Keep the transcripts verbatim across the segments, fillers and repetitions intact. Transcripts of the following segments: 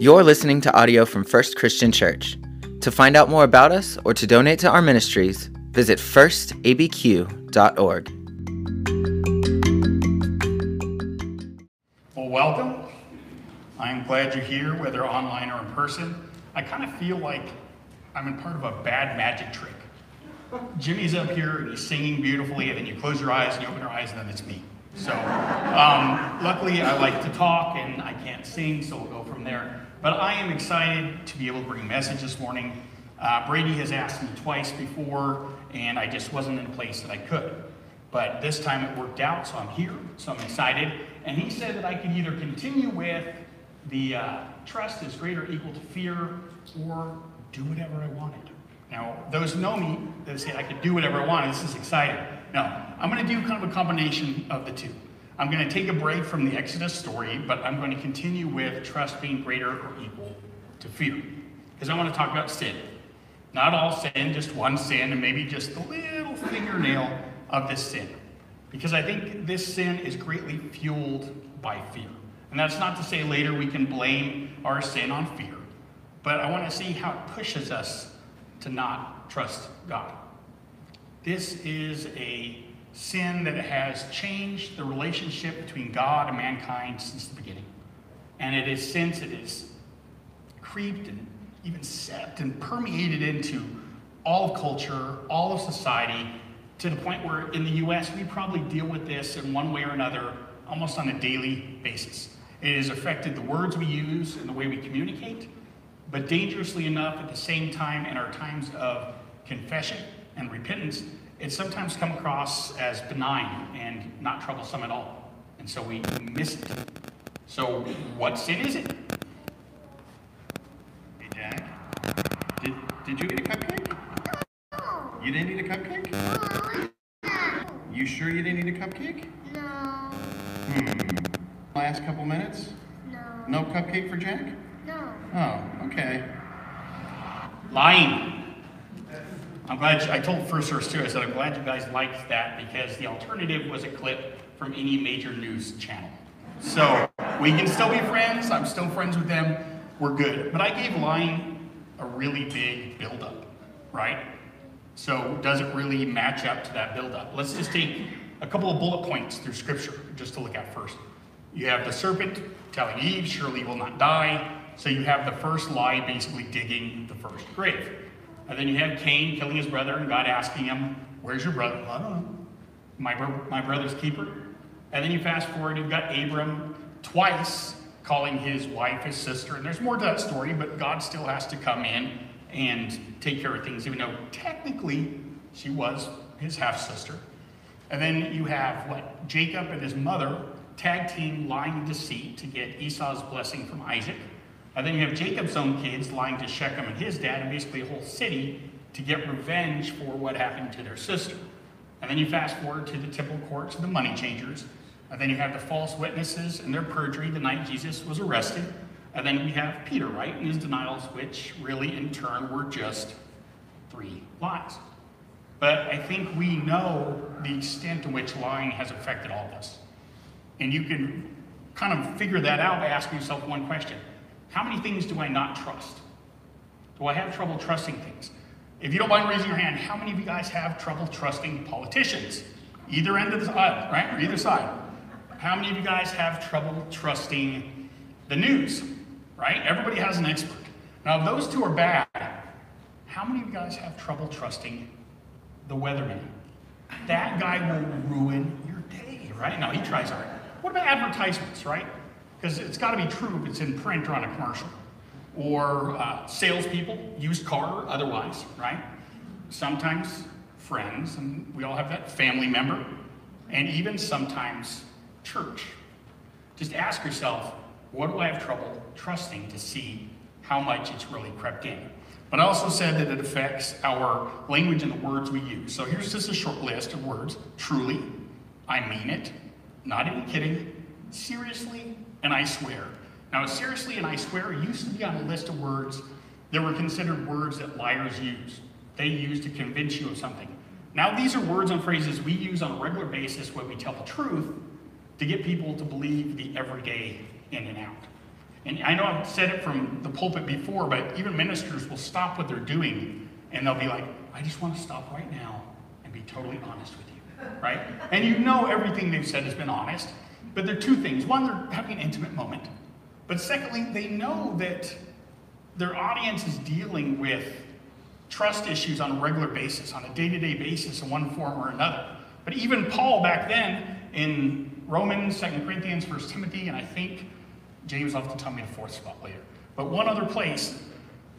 You're listening to audio from First Christian Church. To find out more about us or to donate to our ministries, visit first a b q dot org. Well, welcome. I'm glad you're here, whether online or in person. I kind of feel like I'm in part of a bad magic trick. Jimmy's up here and he's singing beautifully, and then you close your eyes and you open your eyes and then it's me. So um, luckily I like to talk and I can't sing, so we'll go from there. But I am excited to be able to bring a message this morning. Uh, Brady has asked me twice before and I just wasn't in a place that I could. But this time it worked out, so I'm here, so I'm excited. And he said that I could either continue with the uh, trust is greater or equal to fear, or do whatever I wanted. Now, those who know me, they say I could do whatever I wanted. This is exciting. No, I'm going to do kind of a combination of the two. I'm going to take a break from the Exodus story, but I'm going to continue with trust being greater or equal to fear, because I want to talk about sin. Not all sin, just one sin, and maybe just the little fingernail of this sin, because I think this sin is greatly fueled by fear. And that's not to say later we can blame our sin on fear, but I want to see how it pushes us to not trust God. This is a sin that has changed the relationship between God and mankind since the beginning. And it is since it is creeped and even seeped and permeated into all of culture, all of society, to the point where in the U S we probably deal with this in one way or another almost on a daily basis. It has affected the words we use and the way we communicate, but dangerously enough, at the same time, in our times of confession and repentance, it sometimes comes across as benign and not troublesome at all. And so we miss it. So what sin is it? Hey, Jack, did, did you eat a cupcake? You didn't eat a cupcake? You sure you didn't eat a cupcake? No. Hmm. Last couple minutes? No. No cupcake for Jack? No. Oh, okay. Lying. I'm glad you, I told First Verse too, I said I'm glad you guys liked that, because the alternative was a clip from any major news channel. So we can still be friends. I'm still friends with them. We're good. But I gave lying a really big buildup, right? So does it really match up to that buildup? Let's just take a couple of bullet points through scripture just to look at first. You have the serpent telling Eve, surely you will not die. So you have the first lie basically digging the first grave. And then you have Cain killing his brother and God asking him, where's your brother? Well, I don't know. My, bro- my brother's keeper. And then you fast forward, you've got Abram twice calling his wife his sister. And there's more to that story, but God still has to come in and take care of things, even though technically she was his half-sister. And then you have, what, Jacob and his mother tag team lying to deceit to get Esau's blessing from Isaac. And then you have Jacob's own kids lying to Shechem and his dad and basically a whole city to get revenge for what happened to their sister. And then you fast forward to the temple courts and the money changers. And then you have the false witnesses and their perjury the night Jesus was arrested. And then we have Peter, right, and his denials, which really in turn were just three lies. But I think we know the extent to which lying has affected all of us. And you can kind of figure that out by asking yourself one question. How many things do I not trust? Do I have trouble trusting things? If you don't mind raising your hand, how many of you guys have trouble trusting politicians? Either end of the aisle, right, or either side. How many of you guys have trouble trusting the news, right? Everybody has an expert. Now, if those two are bad, how many of you guys have trouble trusting the weatherman? That guy will ruin your day, right? No, he tries hard. What about advertisements, right? Because it's got to be true if it's in print or on a commercial. Or uh, salespeople, used car or otherwise, right? Sometimes friends, and we all have that family member, and even sometimes church. Just ask yourself, what do I have trouble trusting, to see how much it's really crept in? But I also said that it affects our language and the words we use. So here's just a short list of words. Truly, I mean it, not even kidding, seriously, and I swear. Now, seriously and I swear used to be on a list of words that were considered words that liars use. They use to convince you of something. Now, these are words and phrases we use on a regular basis when we tell the truth to get people to believe the everyday in and out. And I know I've said it from the pulpit before, but even ministers will stop what they're doing and they'll be like, I just want to stop right now and be totally honest with you, right? And you know everything they've said has been honest, but there are two things. One, they're having an intimate moment. But secondly, they know that their audience is dealing with trust issues on a regular basis, on a day-to-day basis in one form or another. But even Paul back then in Romans, Second Corinthians, First Timothy, and I think James will have to tell me a fourth spot later. But one other place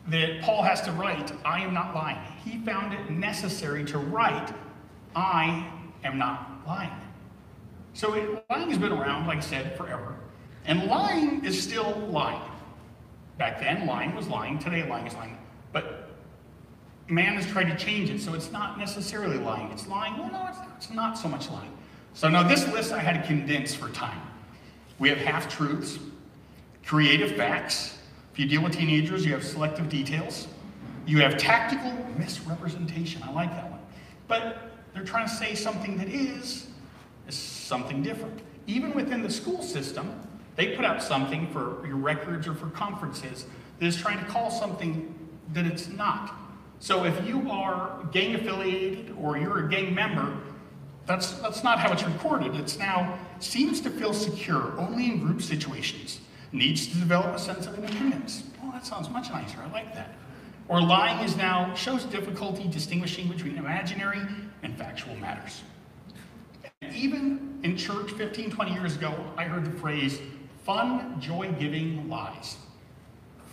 that Paul has to write, I am not lying. He found it necessary to write, I am not lying. So it, lying has been around, like I said, forever. And lying is still lying. Back then, lying was lying. Today, lying is lying. But man has tried to change it, so it's not necessarily lying. It's lying. Well, no, it's not, it's not so much lying. So now this list I had to condense for time. We have half-truths, creative facts. If you deal with teenagers, you have selective details. You have tactical misrepresentation. I like that one. But they're trying to say something that is, is something different. Even within the school system, they put out something for your records or for conferences that is trying to call something that it's not. So if you are gang affiliated or you're a gang member, that's, that's not how it's recorded. It's now seems to feel secure only in group situations. Needs to develop a sense of independence. Oh, that sounds much nicer. I like that. Or lying is now shows difficulty distinguishing between imaginary and factual matters. And even in church fifteen, twenty years ago, I heard the phrase, fun, joy-giving lies.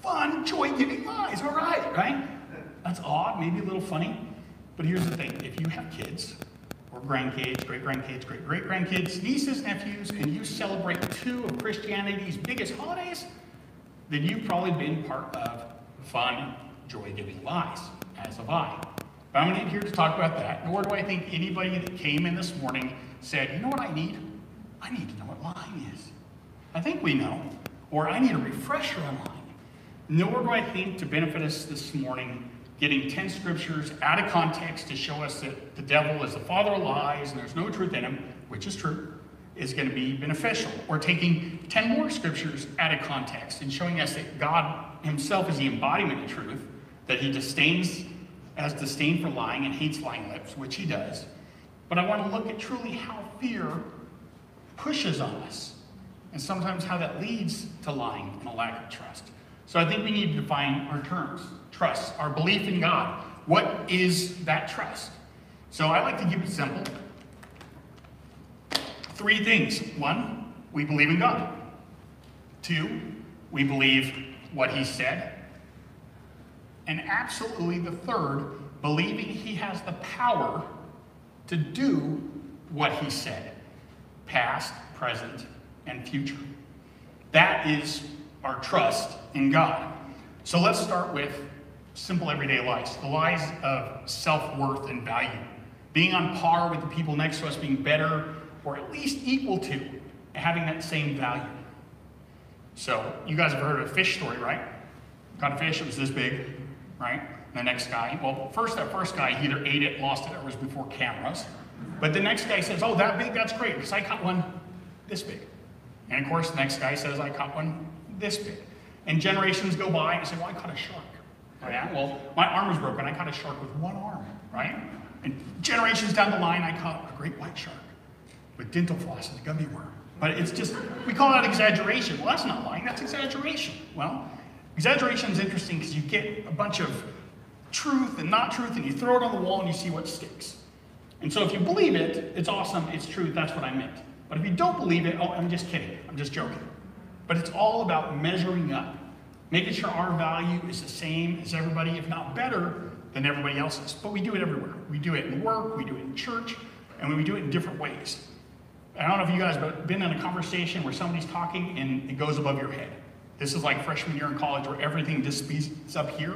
Fun, joy-giving lies. All right, right? That's odd, maybe a little funny. But here's the thing. If you have kids or grandkids, great-grandkids, great-great-grandkids, nieces, nephews, and you celebrate two of Christianity's biggest holidays, then you've probably been part of fun, joy-giving lies, as have I. But I'm not here to talk about that, nor do I think anybody that came in this morning said, you know what I need? I need to know what lying is. I think we know, or I need a refresher on lying. Nor do I think to benefit us this morning getting ten scriptures out of context to show us that the devil is the father of lies and there's no truth in him, which is true, is going to be beneficial. Or taking ten more scriptures out of context and showing us that God himself is the embodiment of truth, that he disdains, has disdain for lying and hates lying lips, which he does. But I want to look at truly how fear pushes on us and sometimes how that leads to lying and a lack of trust. So I think we need to define our terms. Trust, our belief in God. What is that trust? So I like to keep it simple. Three things. One, we believe in God. Two, we believe what he said. And absolutely the third, believing he has the power to do what he said. Past, present, and future. That is our trust in God. So let's start with simple everyday lies, the lies of self-worth and value. Being on par with the people next to us, being better or at least equal to, having that same value. So you guys have heard of a fish story, right? Got a fish, it was this big, right? And the next guy, well, first that first guy, he either ate it, lost it, or it was before cameras. But the next guy says, oh, that big, that's great, because I caught one this big. And of course, the next guy says, I caught one this big. And generations go by and say, well, I caught a shark. Oh, yeah? Well, my arm was broken. I caught a shark with one arm, right? And generations down the line, I caught a great white shark with dental floss and a gummy worm. But it's just, we call that exaggeration. Well, that's not lying. That's exaggeration. Well, exaggeration is interesting because you get a bunch of truth and not truth, and you throw it on the wall and you see what sticks. And so if you believe it, it's awesome. It's truth. That's what I meant. But if you don't believe it, oh, I'm just kidding. I'm just joking. But it's all about measuring up, making sure our value is the same as everybody, if not better than everybody else's. But we do it everywhere. We do it in work, we do it in church, and we do it in different ways. I don't know if you guys have been in a conversation where somebody's talking and it goes above your head. This is like freshman year in college where everything just speeds up here,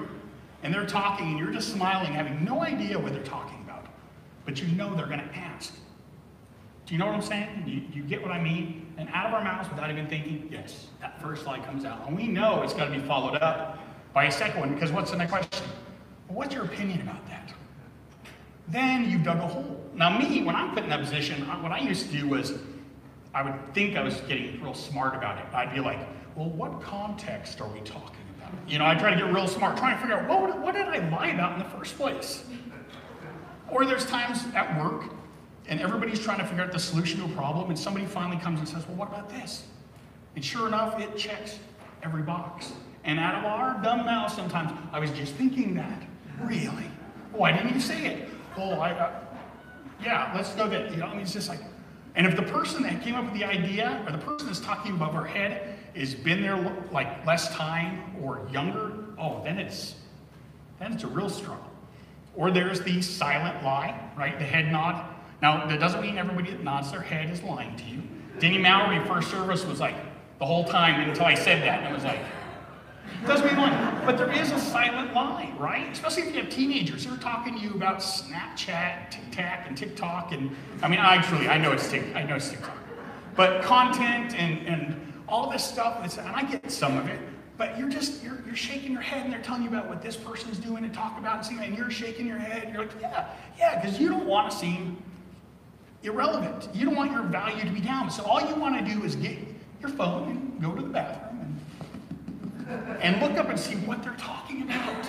and they're talking and you're just smiling, having no idea what they're talking about. But you know they're gonna ask. Do you know what I'm saying? Do you, you get what I mean? And out of our mouths, without even thinking, yes, that first lie comes out. And we know it's got to be followed up by a second one, because what's the next question? Well, what's your opinion about that? Then you've dug a hole. Now me, when I'm put in that position, what I used to do was I would think I was getting real smart about it. I'd be like, well, what context are we talking about? You know, I try to get real smart, trying to figure out what, would, what did I lie about in the first place? Or there's times at work and everybody's trying to figure out the solution to a problem and somebody finally comes and says, well, what about this? And sure enough, it checks every box. And out of our dumb mouth sometimes, I was just thinking that. Really? Why didn't you say it? Well, I, uh, yeah, let's go that, you know, I mean, it's just like, and if the person that came up with the idea or the person that's talking above our head has been there like less time or younger, oh, then it's, then it's a real struggle. Or there's the silent lie, right? The head nod. Now, that doesn't mean everybody that nods their head is lying to you. Denny Mallory, first service, was like, the whole time until I said that, and I was like, doesn't mean lying. But there is a silent lie, right? Especially if you have teenagers. They're talking to you about Snapchat, TikTok, and TikTok, and I mean, I truly, I know it's TikTok, I know it's TikTok. But content and, and all this stuff, and I get some of it, but you're just, you're, you're shaking your head, and they're telling you about what this person's doing and talking about and seeing, and you're shaking your head, and you're like, yeah, yeah, because you don't want to seem irrelevant. You don't want your value to be down. So all you want to do is get your phone and go to the bathroom and, and look up and see what they're talking about.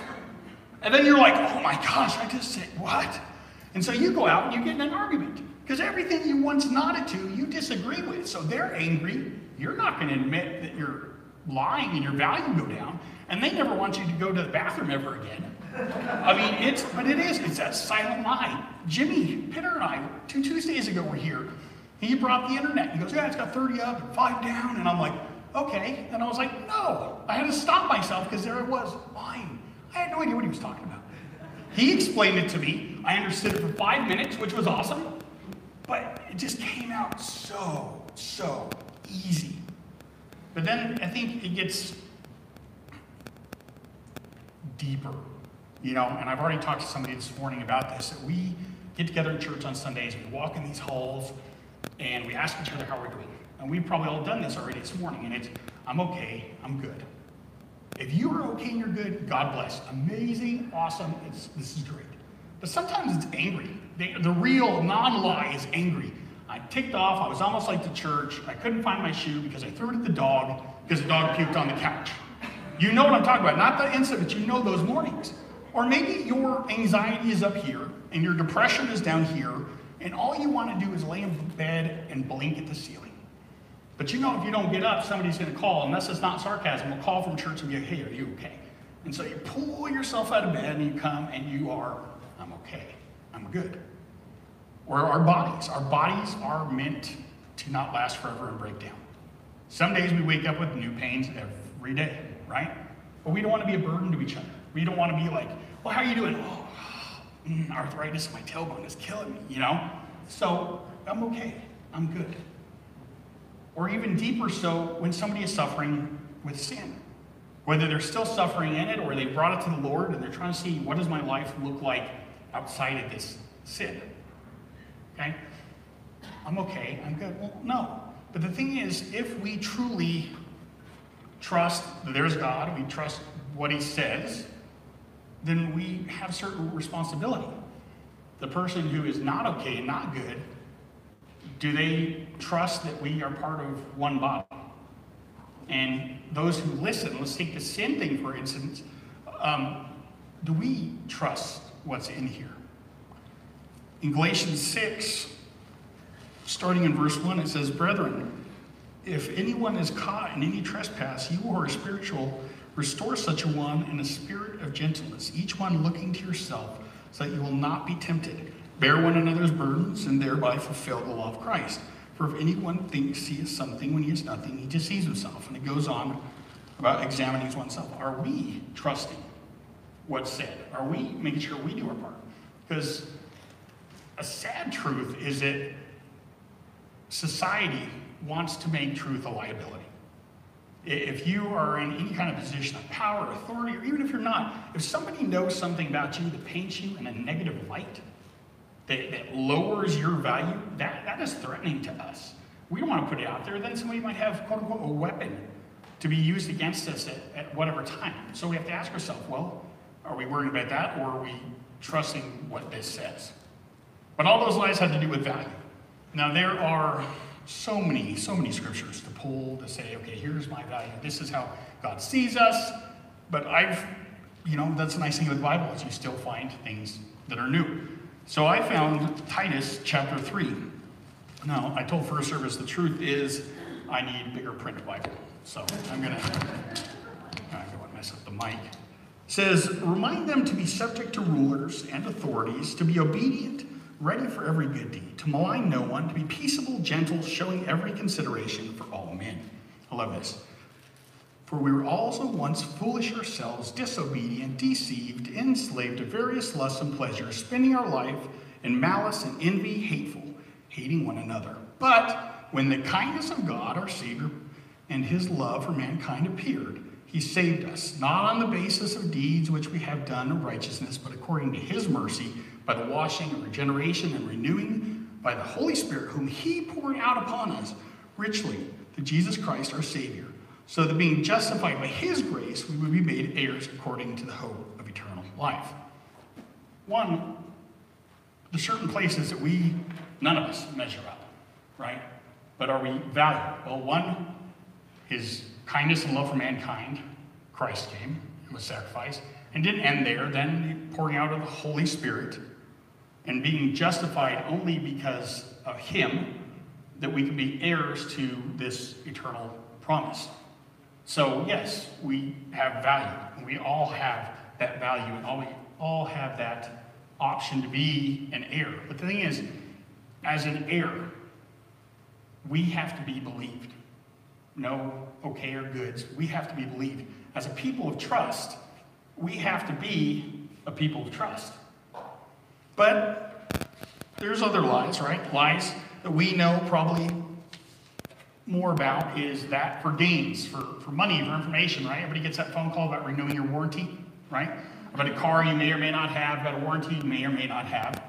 And then you're like, oh my gosh, I just said what? And so you go out and you get in an argument because everything you once nodded to, you disagree with. So they're angry. You're not going to admit that you're lying and your value go down. And they never want you to go to the bathroom ever again. I mean, it's, but it is, it's that silent lie. Jimmy Pitter and I, two Tuesdays ago, were here. He brought the internet. He goes, yeah, it's got thirty up and five down. And I'm like, okay. And I was like, no. I had to stop myself because there it was, lying. I had no idea what he was talking about. He explained it to me. I understood it for five minutes, which was awesome. But it just came out so, so easy. But then I think it gets deeper, you know, and I've already talked to somebody this morning about this, that we get together in church on Sundays, we walk in these halls, and we ask each other how we're doing. And we've probably all done this already this morning, and it's, I'm okay, I'm good. If you are okay and you're good, God bless. Amazing, awesome, it's, this is great. But sometimes it's angry. They, the real non-lie is angry. I ticked off, I was almost like the church, I couldn't find my shoe because I threw it at the dog because the dog puked on the couch. You know what I'm talking about, not the incident, but you know those mornings. Or maybe your anxiety is up here, and your depression is down here, and all you want to do is lay in bed and blink at the ceiling. But you know if you don't get up, somebody's going to call, unless it's not sarcasm, will call from church and be like, hey, are you okay? And so you pull yourself out of bed, and you come, and you are, I'm okay, I'm good. Or our bodies. Our bodies are meant to not last forever and break down. Some days we wake up with new pains every day, right? But we don't want to be a burden to each other. We don't want to be like, well, how are you doing? Oh, mm, arthritis in my tailbone is killing me, you know? So I'm okay, I'm good. Or even deeper so when somebody is suffering with sin, whether they're still suffering in it or they brought it to the Lord and they're trying to see what does my life look like outside of this sin, okay? I'm okay, I'm good, well, no. But the thing is, if we truly trust that there's God, we trust what he says, then we have certain responsibility. The person who is not okay and not good, do they trust that we are part of one body? And those who listen, let's take the sin thing for instance, um, do we trust what's in here? In Galatians six, starting in verse one, it says, brethren, if anyone is caught in any trespass, you who are spiritual, restore such a one in a spirit of gentleness, each one looking to yourself, so that you will not be tempted. Bear one another's burdens, and thereby fulfill the law of Christ. For if anyone thinks he is something when he is nothing, he deceives himself. And it goes on about examining oneself. Are we trusting what's said? Are we making sure we do our part? Because a sad truth is that society wants to make truth a liability. If you are in any kind of position of power, authority, or even if you're not, if somebody knows something about you that paints you in a negative light, that, that lowers your value, that, that is threatening to us. We don't want to put it out there. Then somebody might have, quote unquote, a weapon to be used against us at, at whatever time. So we have to ask ourselves, well, are we worried about that, or are we trusting what this says? But all those lies have to do with value. Now there are so many, so many scriptures to pull to say, okay, here's my value. This is how God sees us. But I've, you know, that's the nice thing with the Bible is you still find things that are new. So I found Titus chapter three. Now, I told First Service the truth is I need bigger print Bible. So I'm going to... I don't want to mess up the mic. It says, remind them to be subject to rulers and authorities, to be obedient, ready for every good deed, to malign no one, to be peaceable, gentle, showing every consideration for all men. I love this. For we were also once foolish ourselves, disobedient, deceived, enslaved to various lusts and pleasures, spending our life in malice and envy, hateful, hating one another. But when the kindness of God, our Savior, and his love for mankind appeared, he saved us, not on the basis of deeds which we have done of righteousness, but according to his mercy, by the washing of regeneration and renewing by the Holy Spirit, whom he poured out upon us richly, through Jesus Christ our Savior, so that being justified by his grace, we would be made heirs according to the hope of eternal life. One, there's certain places that we, none of us, measure up, right? But are we valued? Well, one, his kindness and love for mankind, Christ came and was sacrificed, and didn't end there. Then the pouring out of the Holy Spirit and being justified only because of him that we can be heirs to this eternal promise. So yes, we have value. We all have that value, and all we all have that option to be an heir. But the thing is, as an heir, we have to be believed. No okay or goods. We have to be believed. As a people of trust, we have to be a people of trust. But there's other lies, right? Lies that we know probably more about is that for gains, for, for money, for information, right? Everybody gets that phone call about renewing your warranty, right? About a car you may or may not have, about a warranty you may or may not have.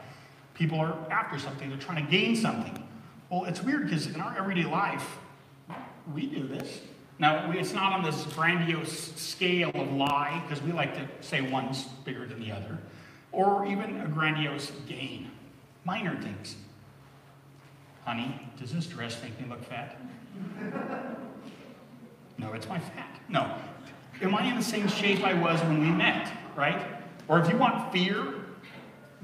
People are after something. They're trying to gain something. Well, it's weird because in our everyday life, we do this. Now, it's not on this grandiose scale of lie, because we like to say one's bigger than the other, or even a grandiose gain. Minor things. Honey, does this dress make me look fat? No, it's my fat. No. Am I in the same shape I was when we met, right? Or if you want fear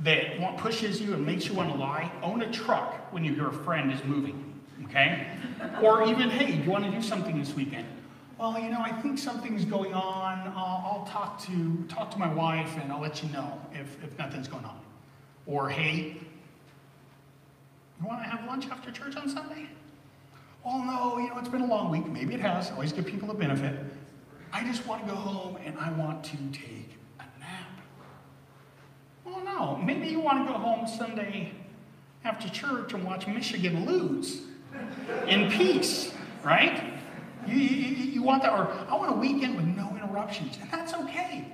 that pushes you and makes you want to lie, own a truck when you hear a friend is moving. Okay? Or even, hey, do you want to do something this weekend? Well, you know, I think something's going on. Uh, I'll talk to talk to my wife and I'll let you know if, if nothing's going on. Or, hey, you want to have lunch after church on Sunday? Oh, no, you know, it's been a long week. Maybe it has. Always give people a benefit. I just want to go home and I want to take a nap. Well, no, maybe you want to go home Sunday after church and watch Michigan lose. In peace, right? You, you, you want that, or I want a weekend with no interruptions, and that's okay.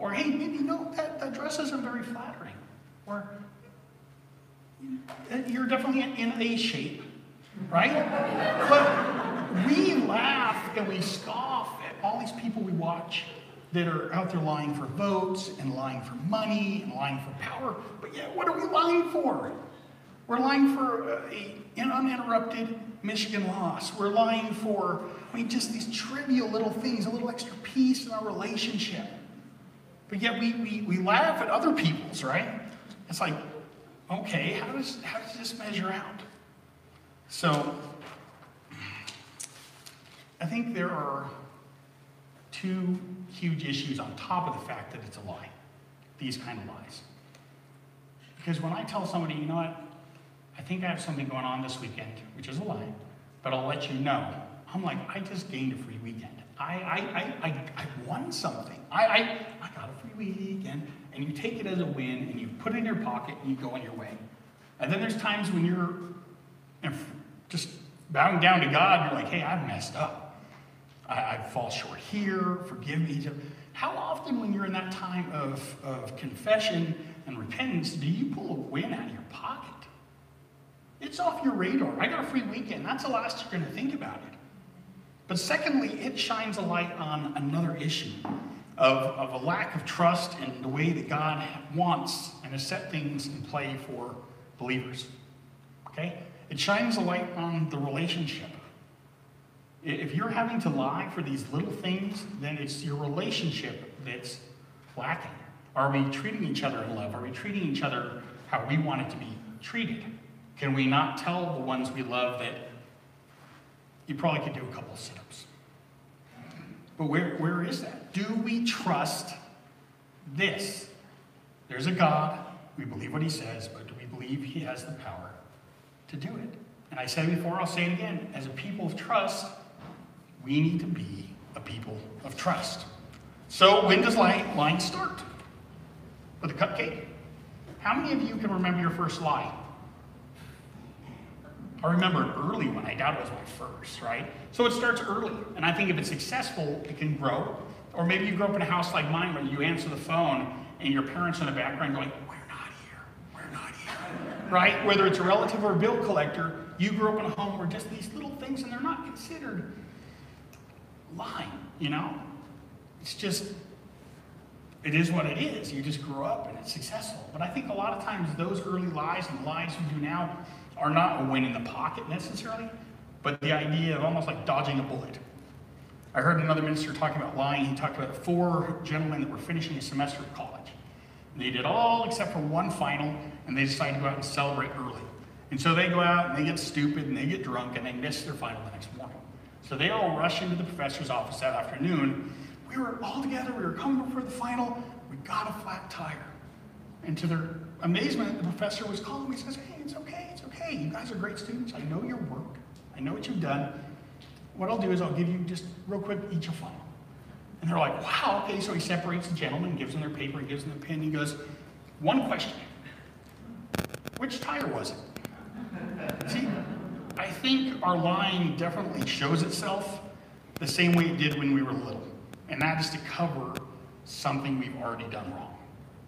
Or hey, maybe no, that, that dress isn't very flattering. Or you're definitely in a shape, right? But we laugh and we scoff at all these people we watch that are out there lying for votes and lying for money and lying for power. But yet, what are we lying for? We're lying for an uninterrupted Michigan loss. We're lying for, I mean, just these trivial little things, a little extra peace in our relationship. But yet we, we, we laugh at other people's, right? It's like, okay, how does, how does this measure out? So I think there are two huge issues on top of the fact that it's a lie, these kind of lies. Because when I tell somebody, you know what, I think I have something going on this weekend, which is a lie, but I'll let you know. I'm like, I just gained a free weekend. I I I, I, I won something. I, I I got a free weekend, and you take it as a win, and you put it in your pocket, and you go on your way. And then there's times when you're just bowing down to God, and you're like, hey, I've messed up. I, I fall short here, forgive me. How often when you're in that time of, of confession and repentance, do you pull a win out of your pocket? It's off your radar. I got a free weekend. That's the last you're going to think about it. But secondly, it shines a light on another issue of, of a lack of trust in the way that God wants and has set things in play for believers. Okay? It shines a light on the relationship. If you're having to lie for these little things, then it's your relationship that's lacking. Are we treating each other in love? Are we treating each other how we want it to be treated? Can we not tell the ones we love that you probably could do a couple of sit-ups? But where, where is that? Do we trust this? There's a God. We believe what he says, but do we believe he has the power to do it? And I said before, I'll say it again. As a people of trust, we need to be a people of trust. So when does lying, lying start? With a cupcake? How many of you can remember your first lie? I remember an early one. I doubt it was my first, right? So it starts early. And I think if it's successful, it can grow. Or maybe you grew up in a house like mine where you answer the phone and your parents in the background going, we're not here, we're not here, right? Whether it's a relative or a bill collector, you grew up in a home where just these little things, and they're not considered lying, you know? It's just, it is what it is. You just grew up and it's successful. But I think a lot of times those early lies and lies we do now are not a win in the pocket necessarily, but the idea of almost like dodging a bullet. I heard another minister talking about lying. He talked about four gentlemen that were finishing a semester of college. And they did all except for one final, and they decided to go out and celebrate early. And so they go out and they get stupid and they get drunk and they miss their final the next morning. So they all rush into the professor's office that afternoon. We were all together, we were coming for the final, we got a flat tire. And to their amazement, the professor was calling me and says, hey, it's okay, it's okay. You guys are great students. I know your work. I know what you've done. What I'll do is I'll give you just real quick each a final. And they're like, wow, okay. So he separates the gentlemen, gives them their paper, gives them the pen. He goes, one question. Which tire was it? See, I think our lying definitely shows itself the same way it did when we were little. And that is to cover something we've already done wrong.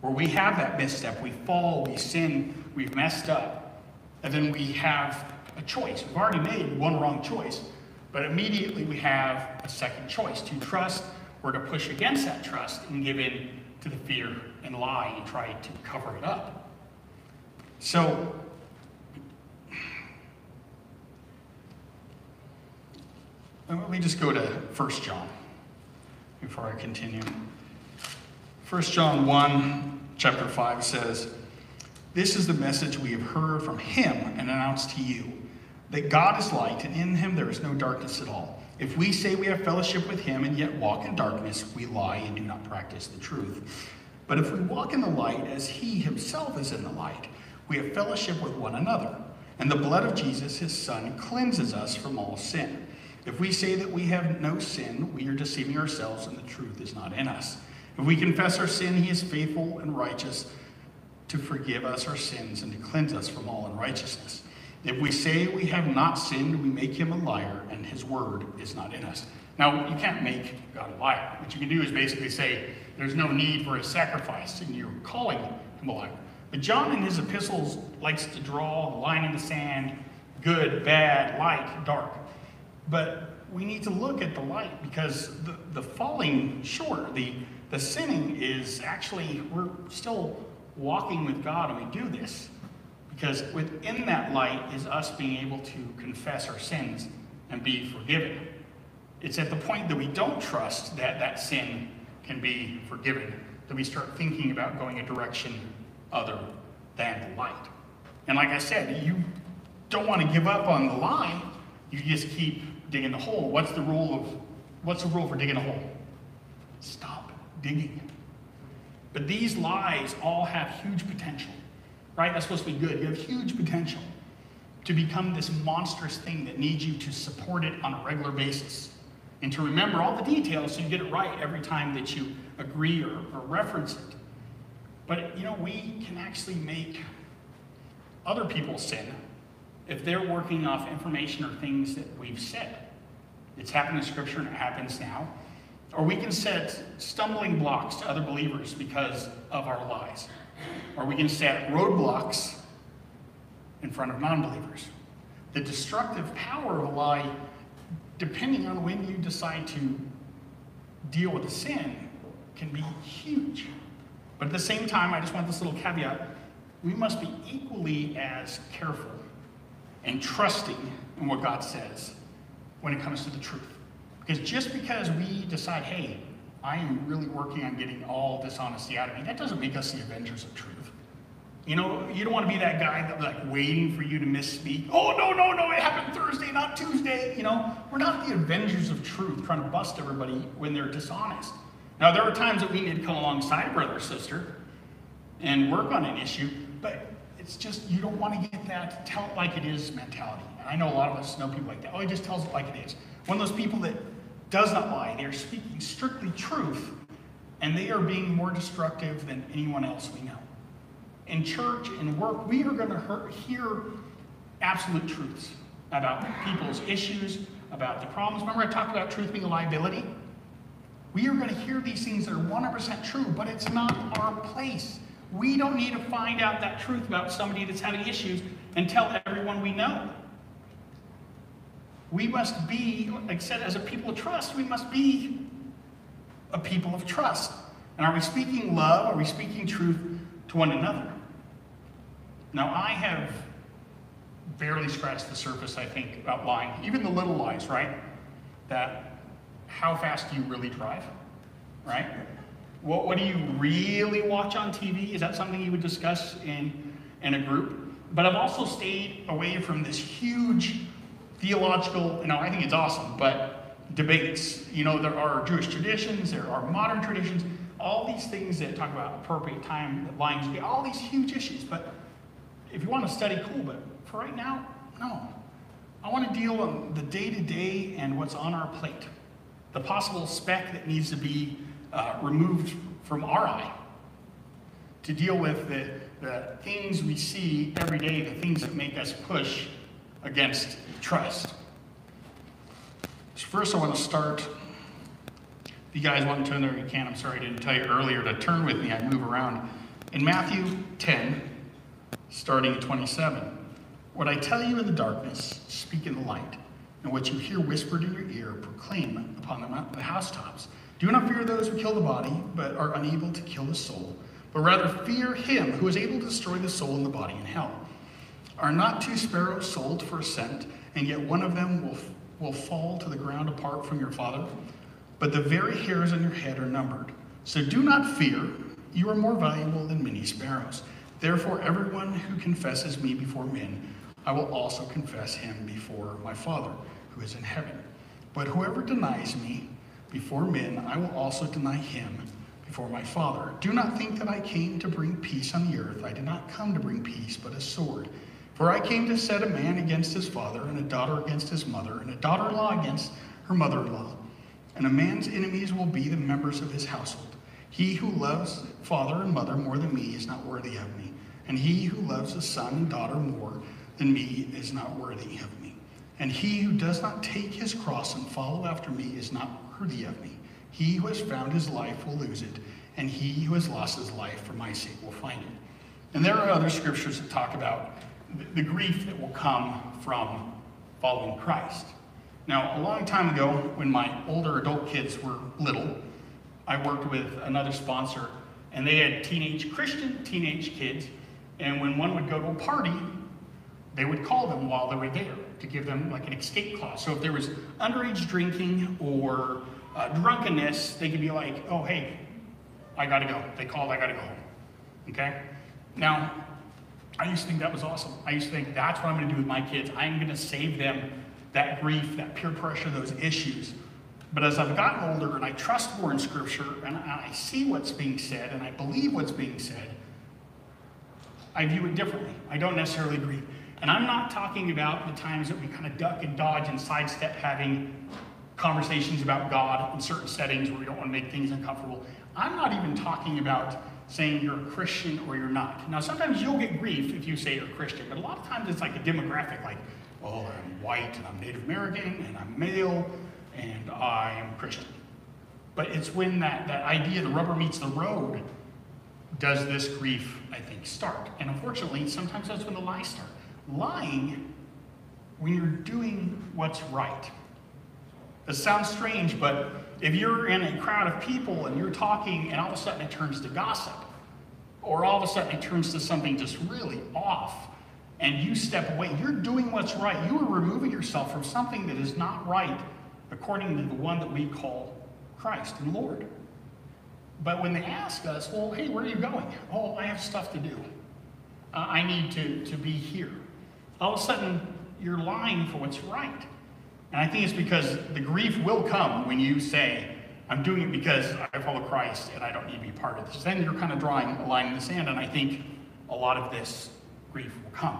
Where we have that misstep, we fall, we sin, we've messed up, and then we have a choice. We've already made one wrong choice, but immediately we have a second choice, to trust or to push against that trust and give in to the fear and lie and try to cover it up. So, let me just go to First John before I continue. First John one, chapter five says, this is the message we have heard from him and announced to you, that God is light, and in him there is no darkness at all. If we say we have fellowship with him and yet walk in darkness, we lie and do not practice the truth. But if we walk in the light as he himself is in the light, we have fellowship with one another. And the blood of Jesus, his son, cleanses us from all sin. If we say that we have no sin, we are deceiving ourselves and the truth is not in us. If we confess our sin, he is faithful and righteous to forgive us our sins and to cleanse us from all unrighteousness. If we say we have not sinned, we make him a liar, and his word is not in us. Now, you can't make God a liar. What you can do is basically say there's no need for a sacrifice, and you're calling him a liar. But John in his epistles likes to draw a line in the sand, good, bad, light, dark. But we need to look at the light, because the, the falling short, the, the sinning is actually, we're still walking with God, and we do this. Because within that light is us being able to confess our sins and be forgiven. It's at the point that we don't trust that that sin can be forgiven, that we start thinking about going a direction other than the light. And like I said, you don't want to give up on the lie. You just keep digging the hole. What's the rule of, what's the rule for digging a hole? Stop digging. But these lies all have huge potential. Right? That's supposed to be good. You have huge potential to become this monstrous thing that needs you to support it on a regular basis and to remember all the details so you get it right every time that you agree or, or reference it. But, you know, we can actually make other people sin if they're working off information or things that we've said. It's happened in Scripture and it happens now. Or we can set stumbling blocks to other believers because of our lies. Or we can set roadblocks in front of non-believers. The destructive power of a lie, depending on when you decide to deal with the sin, can be huge. But at the same time, I just want this little caveat, we must be equally as careful and trusting in what God says when it comes to the truth. Because just because we decide, hey, I am really working on getting all this honesty out of me, that doesn't make us the avengers of truth. You know, you don't want to be that guy that's like waiting for you to misspeak. Oh, no, no, no, it happened Thursday, not Tuesday. You know, we're not the avengers of truth trying to bust everybody when they're dishonest. Now, there are times that we need to come alongside a brother or sister and work on an issue, but it's just, you don't want to get that tell it like it is mentality. And I know a lot of us know people like that. Oh, he just tells it like it is. One of those people that does not lie. They are speaking strictly truth, and they are being more destructive than anyone else we know. In church and work, we are going to hear absolute truths about people's issues, about the problems. Remember I talked about truth being a liability? We are going to hear these things that are one hundred percent true, but it's not our place. We don't need to find out that truth about somebody that's having issues and tell everyone we know. We must be, like I said, as a people of trust, we must be a people of trust. And are we speaking love? Are we speaking truth to one another? Now, I have barely scratched the surface, I think, about lying. Even the little lies, right? That how fast do you really drive, right? What, what do you really watch on T V? Is that something you would discuss in, in a group? But I've also stayed away from this huge theological, you know, I think it's awesome, but debates. You know, there are Jewish traditions, there are modern traditions, all these things that talk about appropriate time, lying, all these huge issues. But if you want to study, cool, but for right now, no. I want to deal with the day-to-day and what's on our plate, the possible speck that needs to be uh, removed from our eye, to deal with the, the things we see every day, the things that make us push against trust. First, I want to start, if you guys want to turn there, you can. I'm sorry I didn't tell you earlier to turn with me. I move around. In Matthew ten, starting at twenty-seven, what I tell you in the darkness, speak in the light, and what you hear whispered in your ear, proclaim upon the housetops. Do not fear those who kill the body, but are unable to kill the soul, but rather fear him who is able to destroy the soul and the body in hell. Are not two sparrows sold for a cent, and yet one of them will, will fall to the ground apart from your Father? But the very hairs on your head are numbered. So do not fear, you are more valuable than many sparrows. Therefore, everyone who confesses me before men, I will also confess him before my Father, who is in heaven. But whoever denies me before men, I will also deny him before my Father. Do not think that I came to bring peace on the earth. I did not come to bring peace, but a sword. For I came to set a man against his father, and a daughter against his mother, and a daughter-in-law against her mother-in-law. And a man's enemies will be the members of his household. He who loves father and mother more than me is not worthy of me. And he who loves the son and daughter more than me is not worthy of me. And he who does not take his cross and follow after me is not worthy of me. He who has found his life will lose it, and he who has lost his life for my sake will find it. And there are other scriptures that talk about the grief that will come from following Christ. Now, a long time ago, when my older adult kids were little, I worked with another sponsor, and they had teenage Christian teenage kids, and when one would go to a party, they would call them while they were there to give them like an escape clause. So if there was underage drinking or uh, drunkenness, they could be like, oh, hey, I gotta go. They called, I gotta go home, okay? Now, I used to think that was awesome. I used to think that's what I'm going to do with my kids. I'm going to save them that grief, that peer pressure, those issues. But as I've gotten older and I trust more in Scripture and I see what's being said and I believe what's being said, I view it differently. I don't necessarily agree. And I'm not talking about the times that we kind of duck and dodge and sidestep having conversations about God in certain settings where we don't want to make things uncomfortable. I'm not even talking about saying you're a Christian or you're not. Now, sometimes you'll get grief if you say you're a Christian, but a lot of times it's like a demographic, like, oh, I'm white, and I'm Native American, and I'm male, and I am Christian. But it's when that, that idea, the rubber meets the road, does this grief, I think, start. And unfortunately, sometimes that's when the lies start. Lying when you're doing what's right. It sounds strange, but if you're in a crowd of people and you're talking and all of a sudden it turns to gossip, or all of a sudden it turns to something just really off, and you step away, you're doing what's right. You are removing yourself from something that is not right according to the one that we call Christ and Lord. But when they ask us, well, hey, where are you going? Oh, I have stuff to do. Uh, I need to, to be here. All of a sudden, you're lying for what's right. And I think it's because the grief will come when you say, I'm doing it because I follow Christ and I don't need to be part of this. Then you're kind of drawing a line in the sand, and I think a lot of this grief will come.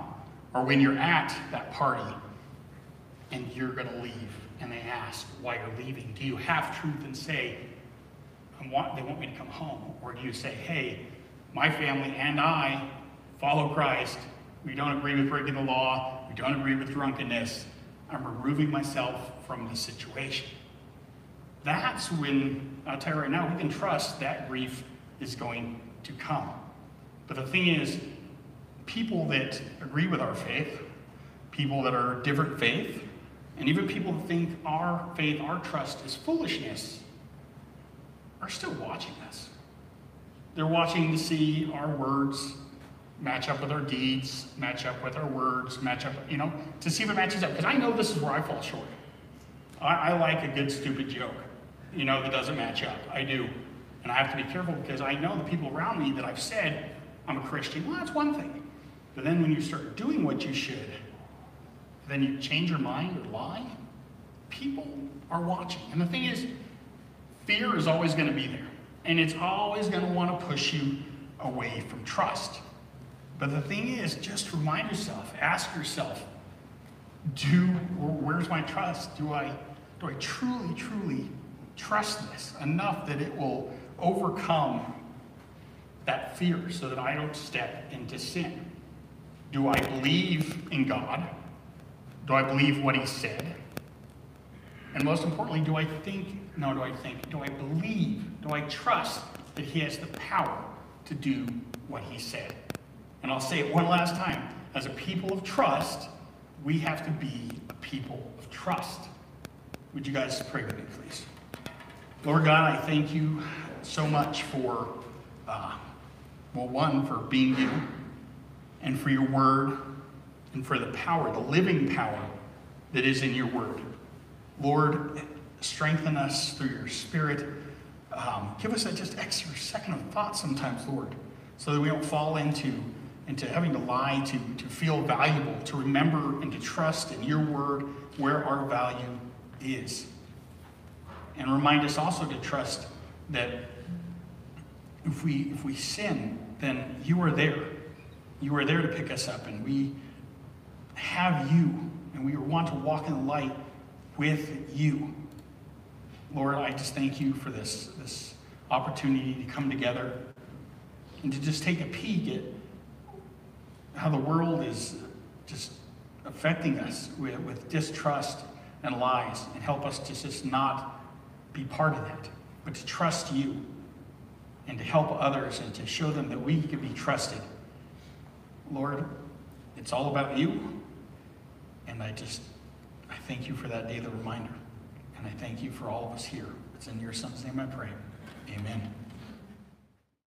Or when you're at that party and you're going to leave, and they ask why you're leaving. Do you have truth and say, I want, they want me to come home? Or do you say, hey, my family and I follow Christ. We don't agree with breaking the law. We don't agree with drunkenness. I'm removing myself from the situation. That's when, I'll tell you right now, we can trust that grief is going to come. But the thing is, people that agree with our faith, people that are different faith, and even people who think our faith, our trust is foolishness, are still watching us. They're watching to see our words match up with our deeds, match up with our words, match up, you know, to see if it matches up. Because I know this is where I fall short. I, I like a good stupid joke, you know, that doesn't match up. I do. And I have to be careful because I know the people around me that I've said, I'm a Christian. Well, that's one thing. But then when you start doing what you should, then you change your mind or lie, people are watching. And the thing is, fear is always going to be there. And it's always going to want to push you away from trust. But the thing is, just remind yourself, ask yourself, do, where's my trust? Do I, do I truly, truly trust this enough that it will overcome that fear so that I don't step into sin? Do I believe in God? Do I believe what he said? And most importantly, do I think, no, do I think, do I believe, do I trust that he has the power to do what he said? And I'll say it one last time. As a people of trust, we have to be a people of trust. Would you guys pray with me, please? Lord God, I thank you so much for, uh, well, one, for being you, and for your word, and for the power, the living power that is in your word. Lord, strengthen us through your spirit. Um, give us that just extra second of thought sometimes, Lord, so that we don't fall into, into having to lie, to, to feel valuable, to remember and to trust in your word where our value is. And remind us also to trust that if we, if we sin, then you are there. You are there to pick us up, and we have you, and we want to walk in the light with you. Lord, I just thank you for this, this opportunity to come together and to just take a peek at how the world is just affecting us with, with distrust and lies, and help us to just not be part of that, but to trust you and to help others and to show them that we can be trusted. Lord, it's all about you, and I just I thank you for that daily reminder, and I thank you for all of us here. It's in your son's name I pray. Amen.